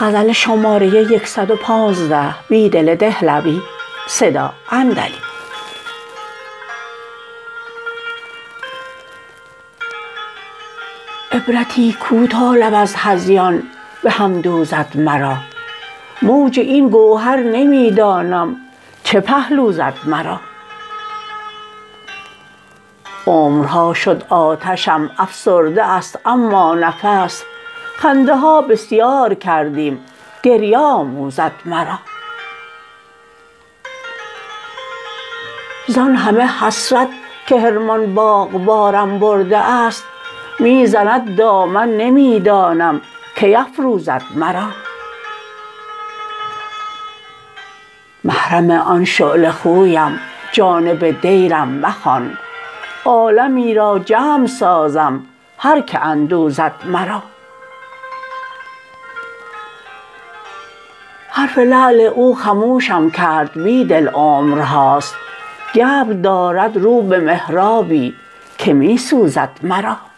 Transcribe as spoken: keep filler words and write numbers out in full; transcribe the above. غزل شماره صد و پانزده بیدل دهلوی صدا عندلیب. عبرتی کو تا لب از هذیان به هم دوزد مرا، موج این گوهر نمی دانم چه پهلو زد مرا. عمرها شد آتشم افسرده است اما نفس، خنده ها بسیار کردیم گریه آموزد مرا. زان همه حسرت که حرمان باغبارم برده است، می زند دامن نمی دانم کی افروزد مرا. محرم آن شعله خویم جانب دیرم مخوان، عالمی را جمع سازم هر که اندوزد مرا. حرف لعل او خموشم کرد بیدل عمرهاست، گبر دارد رو به محرابی که می سوزد مرا.